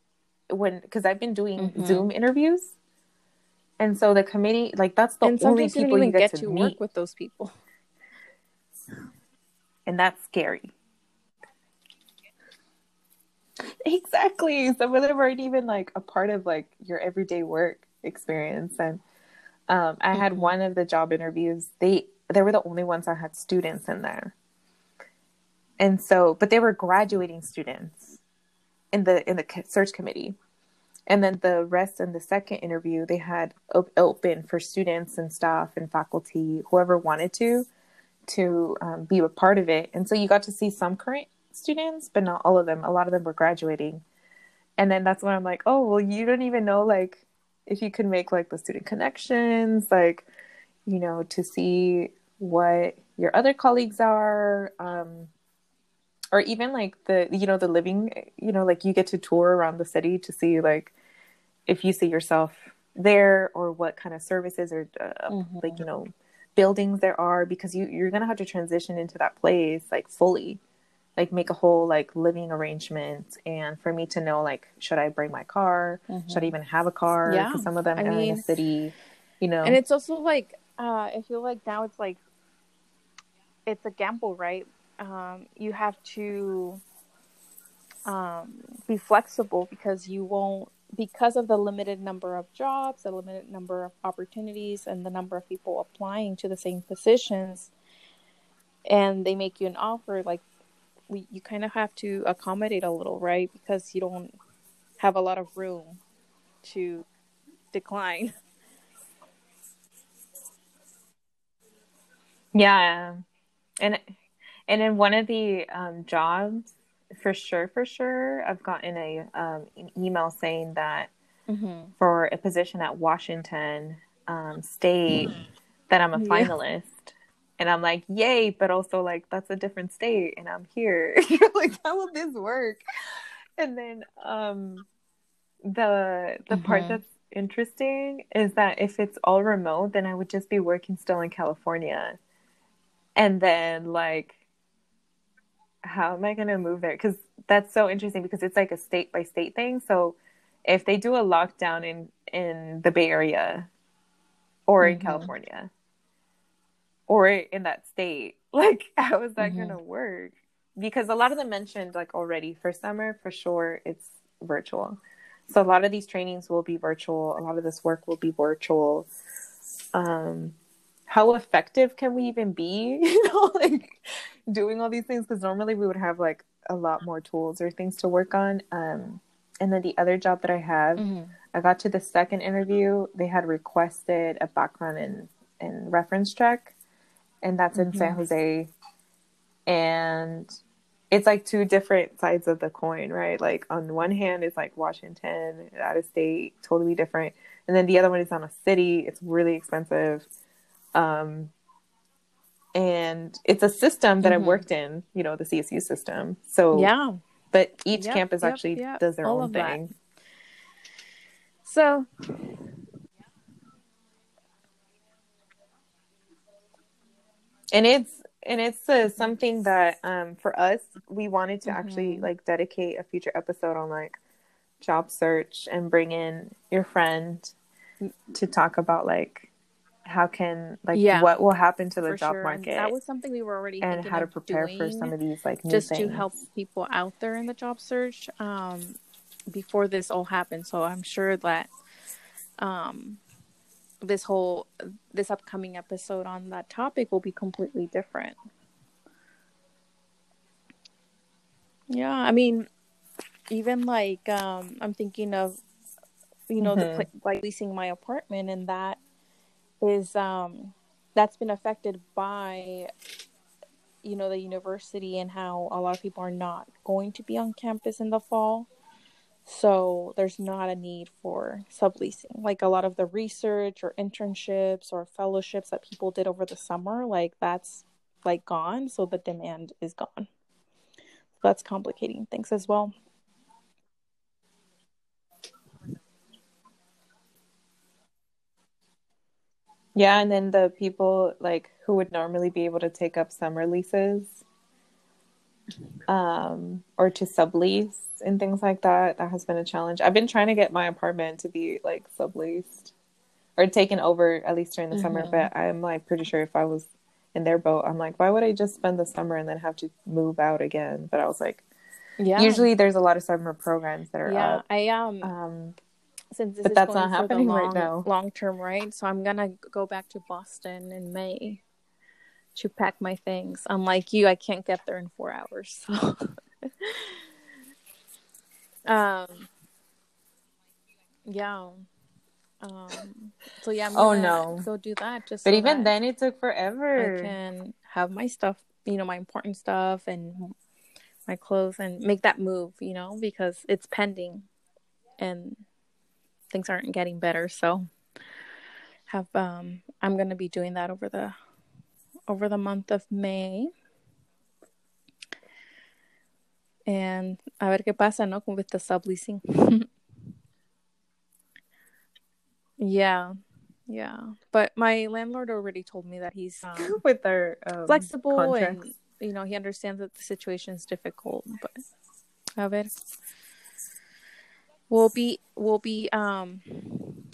because I've been doing mm-hmm. Zoom interviews. And so the committee, like that's the only people you get to meet. Work with those people. And that's scary. Exactly. Some of them aren't even like a part of like your everyday work experience. And I had one of the job interviews, they were the only ones that had students in there. And so, but they were graduating students in the search committee. And then the rest in the second interview, they had open for students and staff and faculty, whoever wanted to be a part of it. And so you got to see some current students, but not all of them. A lot of them were graduating. And then that's when I'm like, oh, well, you don't even know, like, if you could make, like, the student connections, like, you know, to see what your other colleagues are, or even, like, the, you know, the living, you know, like, you get to tour around the city to see, like, if you see yourself there or what kind of services or, mm-hmm. like, you know, buildings there are, because you're going to have to transition into that place, like, fully, like, make a whole, like, living arrangement. And for me to know, like, should I bring my car? Mm-hmm. Should I even have a car? Yeah. Because some of them are in the city, you know. And it's also, like, I feel like now it's, like, it's a gamble, right? You have to be flexible because you won't, because of the limited number of jobs, the limited number of opportunities, and the number of people applying to the same positions, and they make you an offer, like, you kind of have to accommodate a little, right? Because you don't have a lot of room to decline. Yeah. And in one of the jobs, for sure, I've gotten an email saying that mm-hmm. for a position at Washington State mm-hmm. that I'm a finalist. And I'm like, yay, but also, like, that's a different state, and I'm here. Like, how will this work? And then the mm-hmm. part that's interesting is that if it's all remote, then I would just be working still in California. And then, like, how am I going to move there? Because that's so interesting, because it's like a state by state thing. So if they do a lockdown in the Bay Area or mm-hmm. in California or in that state, like, how is that mm-hmm. going to work? Because a lot of them mentioned, like, already for summer, for sure, it's virtual. So a lot of these trainings will be virtual. A lot of this work will be virtual. How effective can we even be, you know, like, doing all these things? Because normally we would have, like, a lot more tools or things to work on. And then the other job that I have, mm-hmm. I got to the second interview. They had requested a background and reference check, and that's in mm-hmm. San Jose. And it's, like, two different sides of the coin, right? Like, on one hand, it's, like, Washington, out of state, totally different. And then the other one is on a city. It's really expensive. And it's a system that mm-hmm. I worked in, you know, the CSU system. So, yeah, but each campus actually does their own thing. That. So, and it's something that, for us, we wanted to mm-hmm. actually, like, dedicate a future episode on, like, job search and bring in your friend to talk about, like, how can, like, what will happen to the job market? And that was something we were already thinking and how to prepare for some of these, like, new just things. To help people out there in the job search before this all happened. So I'm sure that this upcoming episode on that topic will be completely different. Yeah, I mean, even, like, I'm thinking of, you know, mm-hmm. like leasing my apartment, and that is that's been affected by, you know, the university and how a lot of people are not going to be on campus in the fall. So there's not a need for subleasing. Like, a lot of the research or internships or fellowships that people did over the summer, like, that's, like, gone. So the demand is gone. That's complicating things as well. Yeah, and then the people, like, who would normally be able to take up summer leases or to sublease and things like that, that has been a challenge. I've been trying to get my apartment to be, like, subleased or taken over, at least during the mm-hmm. summer, but I'm, like, pretty sure if I was in their boat, I'm like, why would I just spend the summer and then have to move out again? But I was like, usually there's a lot of summer programs that are up. Yeah, I am. Since this but is that's going not happening long, right now. Long term, right? So I'm gonna go back to Boston in May to pack my things. Unlike you, I can't get there in 4 hours. So. Yeah. So yeah. I'm gonna go do that. Just but so even then, it took forever. I can have my stuff, you know, my important stuff and my clothes, and make that move, you know, because it's pending, and things aren't getting better. So, I'm gonna be doing that over the month of May. And a ver qué pasa, ¿no? With the subleasing. Yeah. But my landlord already told me that he's with our flexible contracts. And you know, he understands that the situation is difficult. But a ver, we'll be going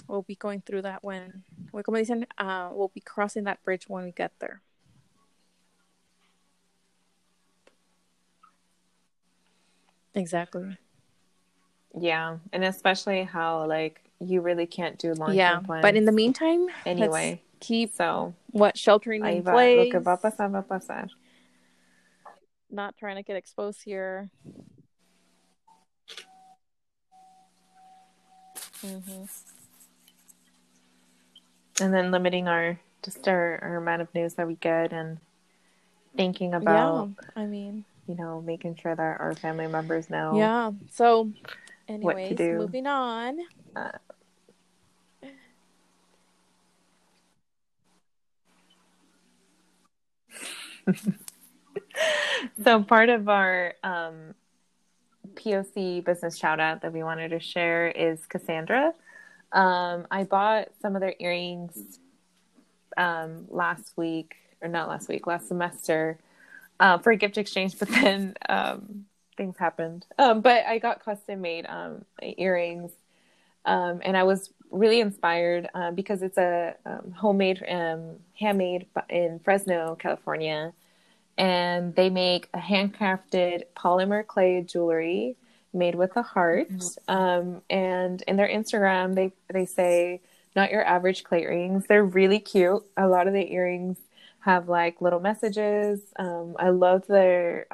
through that when, como dicen, we'll be crossing that bridge when we get there. Exactly. Yeah, and especially how like you really can't do long-term plans. But in the meantime, anyway, let's keep sheltering in place. Lo que va a pasar, va a pasar. Not trying to get exposed here. Mm-hmm. And then limiting our amount of news that we get, and thinking about, you know, making sure that our family members know. Yeah. So, anyways, what to do. Moving on. So part of our POC business shout out that we wanted to share is Cassandra. I bought some of their earrings last semester for a gift exchange, but then things happened. But I got custom made earrings, and I was really inspired because it's a handmade in Fresno, California, and they make a handcrafted polymer clay jewelry made with a heart. Mm-hmm. And in their Instagram, they say, not your average clay earrings. They're really cute. A lot of the earrings have like little messages. I love their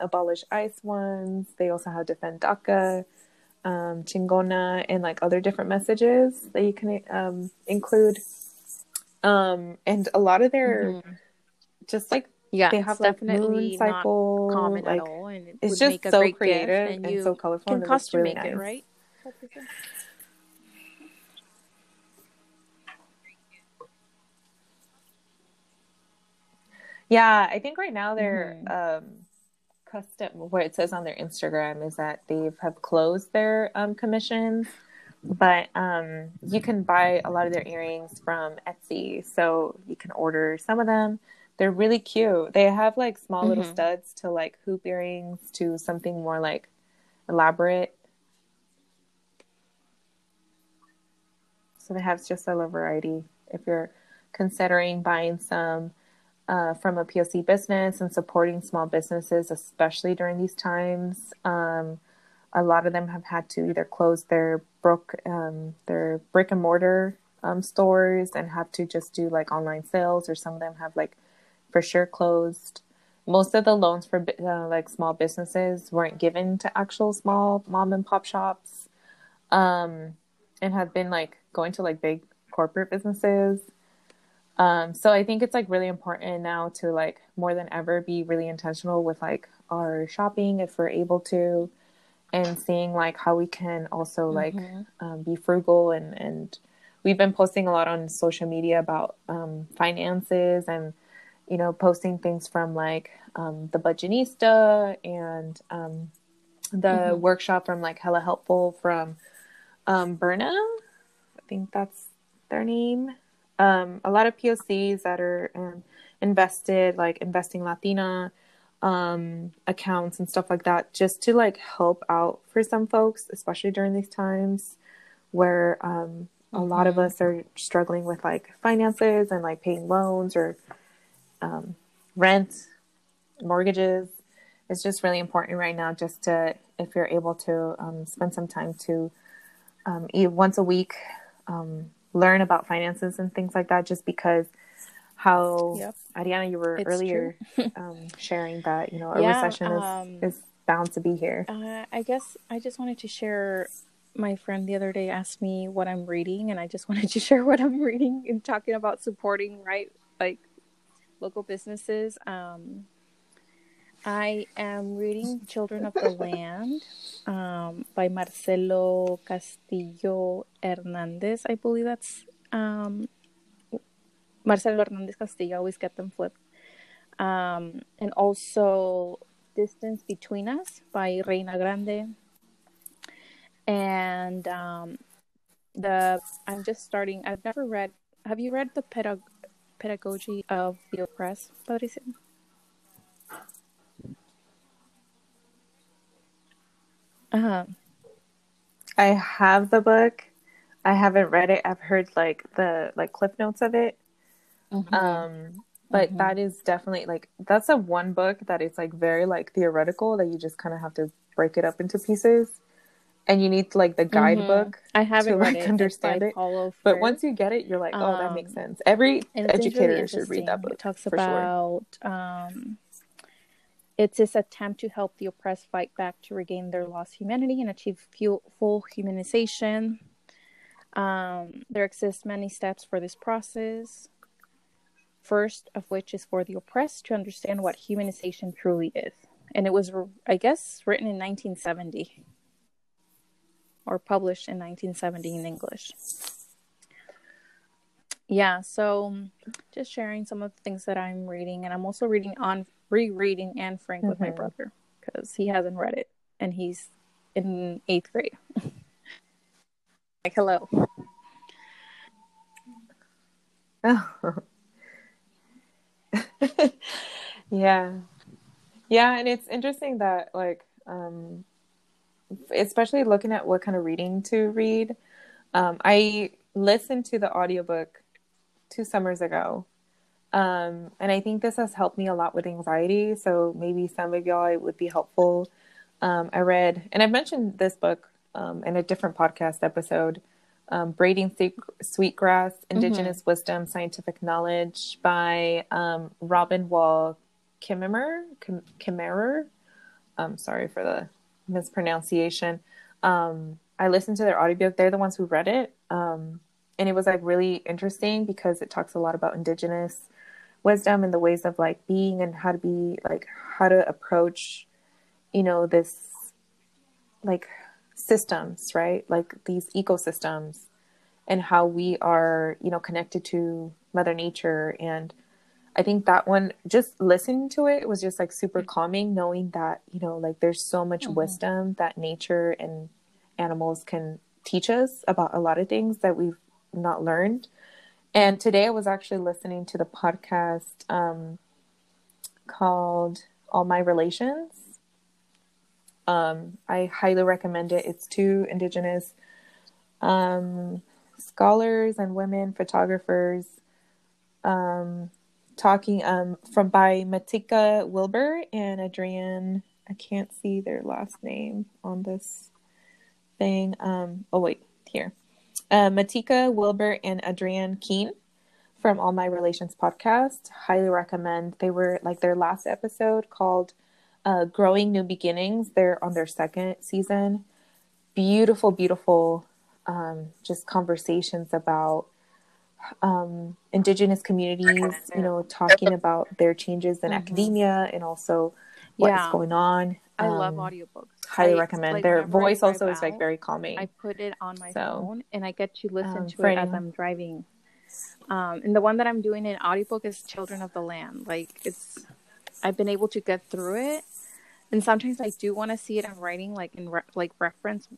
abolish ICE ones. They also have defend DACA, chingona, and like other different messages that you can include. And a lot of their just like, yeah, they have like moon cycle, not common like, at all, and it's just make a so great creative gift, and so colorful. Can costume really make nice. It, right? Yeah, I think right now they're custom. What it says on their Instagram is that they have closed their commissions, but you can buy a lot of their earrings from Etsy, so you can order some of them. They're really cute. They have like small little studs to like hoop earrings to something more like elaborate. So they have just a little variety. If you're considering buying some from a POC business and supporting small businesses, especially during these times, a lot of them have had to either close their brick and mortar stores and have to just do like online sales, or some of them have like for sure closed. Most of the loans for like small businesses weren't given to actual small mom and pop shops, and have been like going to like big corporate businesses. So I think it's like really important now to like more than ever be really intentional with like our shopping if we're able to, and seeing like how we can also like be frugal, and we've been posting a lot on social media about finances, and you know, posting things from like the Budgetista, and the workshop from like Hella Helpful from Berna. I think that's their name. A lot of POCs that are invested, like Investing Latina accounts and stuff like that, just to like help out for some folks, especially during these times where a lot of us are struggling with like finances and like paying loans or rent, mortgages. It's just really important right now just to, if you're able to spend some time to eat once a week, learn about finances and things like that, just because how, Ariana, you were earlier sharing that, you know, a recession is bound to be here. I guess I just wanted to share, my friend the other day asked me what I'm reading, and I just wanted to share what I'm reading and talking about supporting, right, like local businesses. I am reading Children of the Land by Marcelo Castillo Hernandez. I believe that's Marcelo Hernandez Castillo. I always get them flipped. And also Distance Between Us by Reina Grande. And I'm just starting. I've never read. Have you read the Pedagogy of the Oppressed, Patricia? I have the book. I haven't read it. I've heard like cliff notes of it. Mm-hmm. But that is definitely like, that's a one book that it's like very like theoretical that you just kind of have to break it up into pieces, and you need like the guidebook I haven't to read like it. Understand it. But once you get it, you're like, oh, that makes sense. Every educator really should read that book. It talks about it's this attempt to help the oppressed fight back to regain their lost humanity and achieve full humanization. There exist many steps for this process, first of which is for the oppressed to understand what humanization truly is. And it was, I guess, written in 1970 or published in 1970 in English. Yeah, so just sharing some of the things that I'm reading. And I'm also rereading Anne Frank with my brother because he hasn't read it and he's in 8th grade. Like, hello. Oh. Yeah, and it's interesting that like especially looking at what kind of reading to read. I listened to the audiobook 2 summers ago. And I think this has helped me a lot with anxiety. So maybe some of y'all, it would be helpful. I read, and I've mentioned this book in a different podcast episode, Braiding Sweetgrass, Indigenous Wisdom, Scientific Knowledge by Robin Wall Kimmerer. I'm sorry for the mispronunciation. I listened to their audiobook. They're the ones who read it. And it was like really interesting because it talks a lot about Indigenous wisdom and the ways of like being and how to be like how to approach, you know, this like systems, right? Like these ecosystems and how we are, you know, connected to Mother Nature. And I think that one, just listening to it was just like super calming, knowing that, you know, like there's so much wisdom that nature and animals can teach us about a lot of things that we've not learned. And today I was actually listening to the podcast called All My Relations. I highly recommend it. It's 2 Indigenous scholars and women photographers talking by Matika Wilbur and Adrienne. I can't see their last name on this thing. Matika Wilbur and Adrienne Keene from All My Relations podcast. Highly recommend. They were like their last episode called Growing New Beginnings. They're on their 2nd season. Beautiful just conversations about Indigenous communities, you know, talking about their changes in academia and also what's going on. I love audiobooks. Highly recommend. Like, their voice also is like very calming. I put it on my phone and I get to listen to it as I'm driving. And the one that I'm doing in audiobook is Children of the Land. Like I've been able to get through it. And sometimes I do want to see it in writing, like reference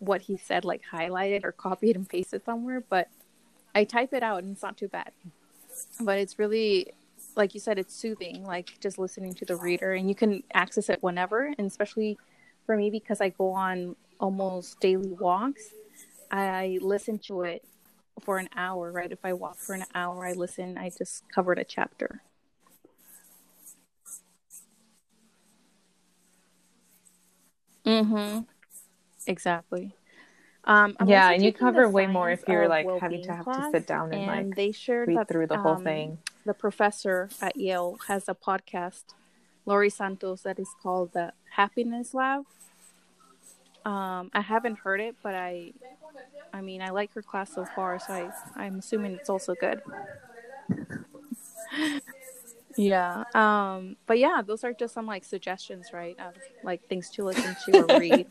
what he said, like highlighted or copied and pasted somewhere. But I type it out and it's not too bad. But it's really, like you said, it's soothing, like just listening to the reader, and you can access it whenever. And especially for me, because I go on almost daily walks, I listen to it for an hour, right? If I walk for an hour, I just covered a chapter. Exactly. And you cover way more if you're like having to have to sit down and like they shared read through the whole thing. the professor at Yale has a podcast, Lori Santos, that is called the Happiness Lab. I haven't heard it, but I mean, I like her class so far, so I'm assuming it's also good. Yeah. But yeah, those are just some like suggestions, right? Of like things to listen to or read.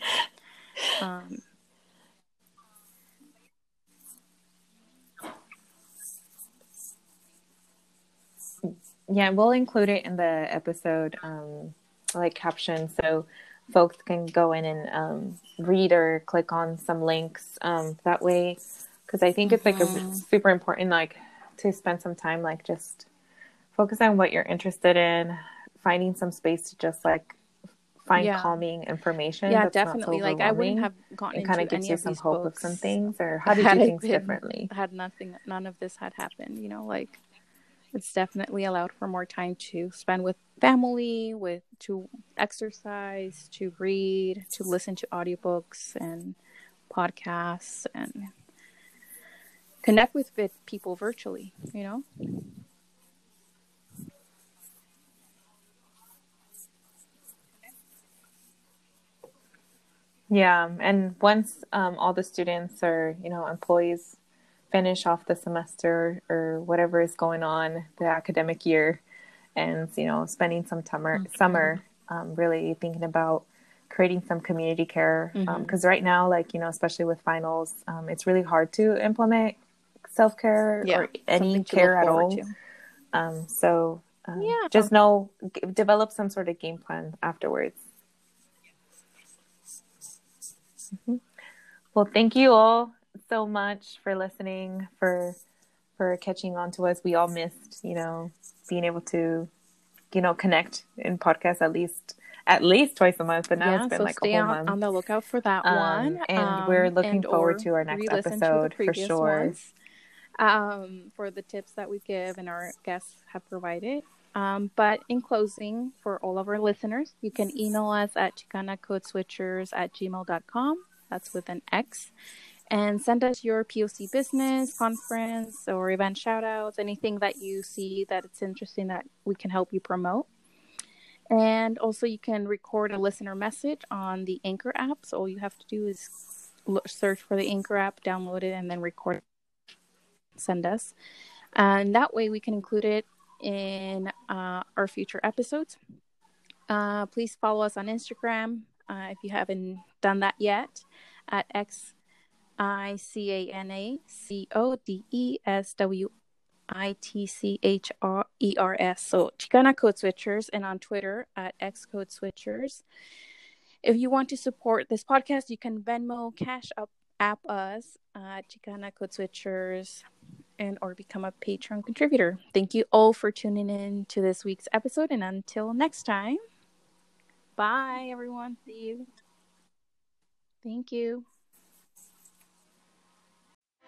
Yeah, we'll include it in the episode, like caption, so folks can go in and read or click on some links that way, because I think it's like a super important, like, to spend some time, like, just focus on what you're interested in, finding some space to just like find calming information. Yeah, that's definitely. Not so like I wouldn't have gotten into any of these books. It kind of gives you some hope of some things, or how did you think differently? Had nothing, none of this had happened. You know, like. It's definitely allowed for more time to spend with family, to exercise, to read, to listen to audiobooks and podcasts, and connect with people virtually, you know? Yeah, and once all the students or, you know, employees finish off the semester or whatever is going on the academic year, and you know, spending some summer really thinking about creating some community care, because right now, like, you know, especially with finals, it's really hard to implement self-care or any care at all. Just know, develop some sort of game plan afterwards. Well, thank you all so much for listening, for catching on to us. We all missed, you know, being able to, you know, connect in podcasts at least twice a month, but now it's been like a whole month. On the lookout for that one, and we're looking forward to our next episode for sure. For the tips that we give and our guests have provided. But in closing, for all of our listeners, you can email us at chicanacodeswitchers@gmail.com. That's with an X. And send us your POC business, conference, or event shout-outs, anything that you see that it's interesting that we can help you promote. And also you can record a listener message on the Anchor app. So all you have to do is search for the Anchor app, download it, and then record it, send us. And that way we can include it in our future episodes. Please follow us on Instagram if you haven't done that yet, at XICANACODESWITCHERS, so Chicana Code Switchers, and on Twitter at XCodeSwitchers. If you want to support this podcast, you can Venmo, Cash App us at Chicana Code Switchers, and or become a Patreon contributor. Thank you all for tuning in to this week's episode, and until next time, bye everyone. See you. Thank you.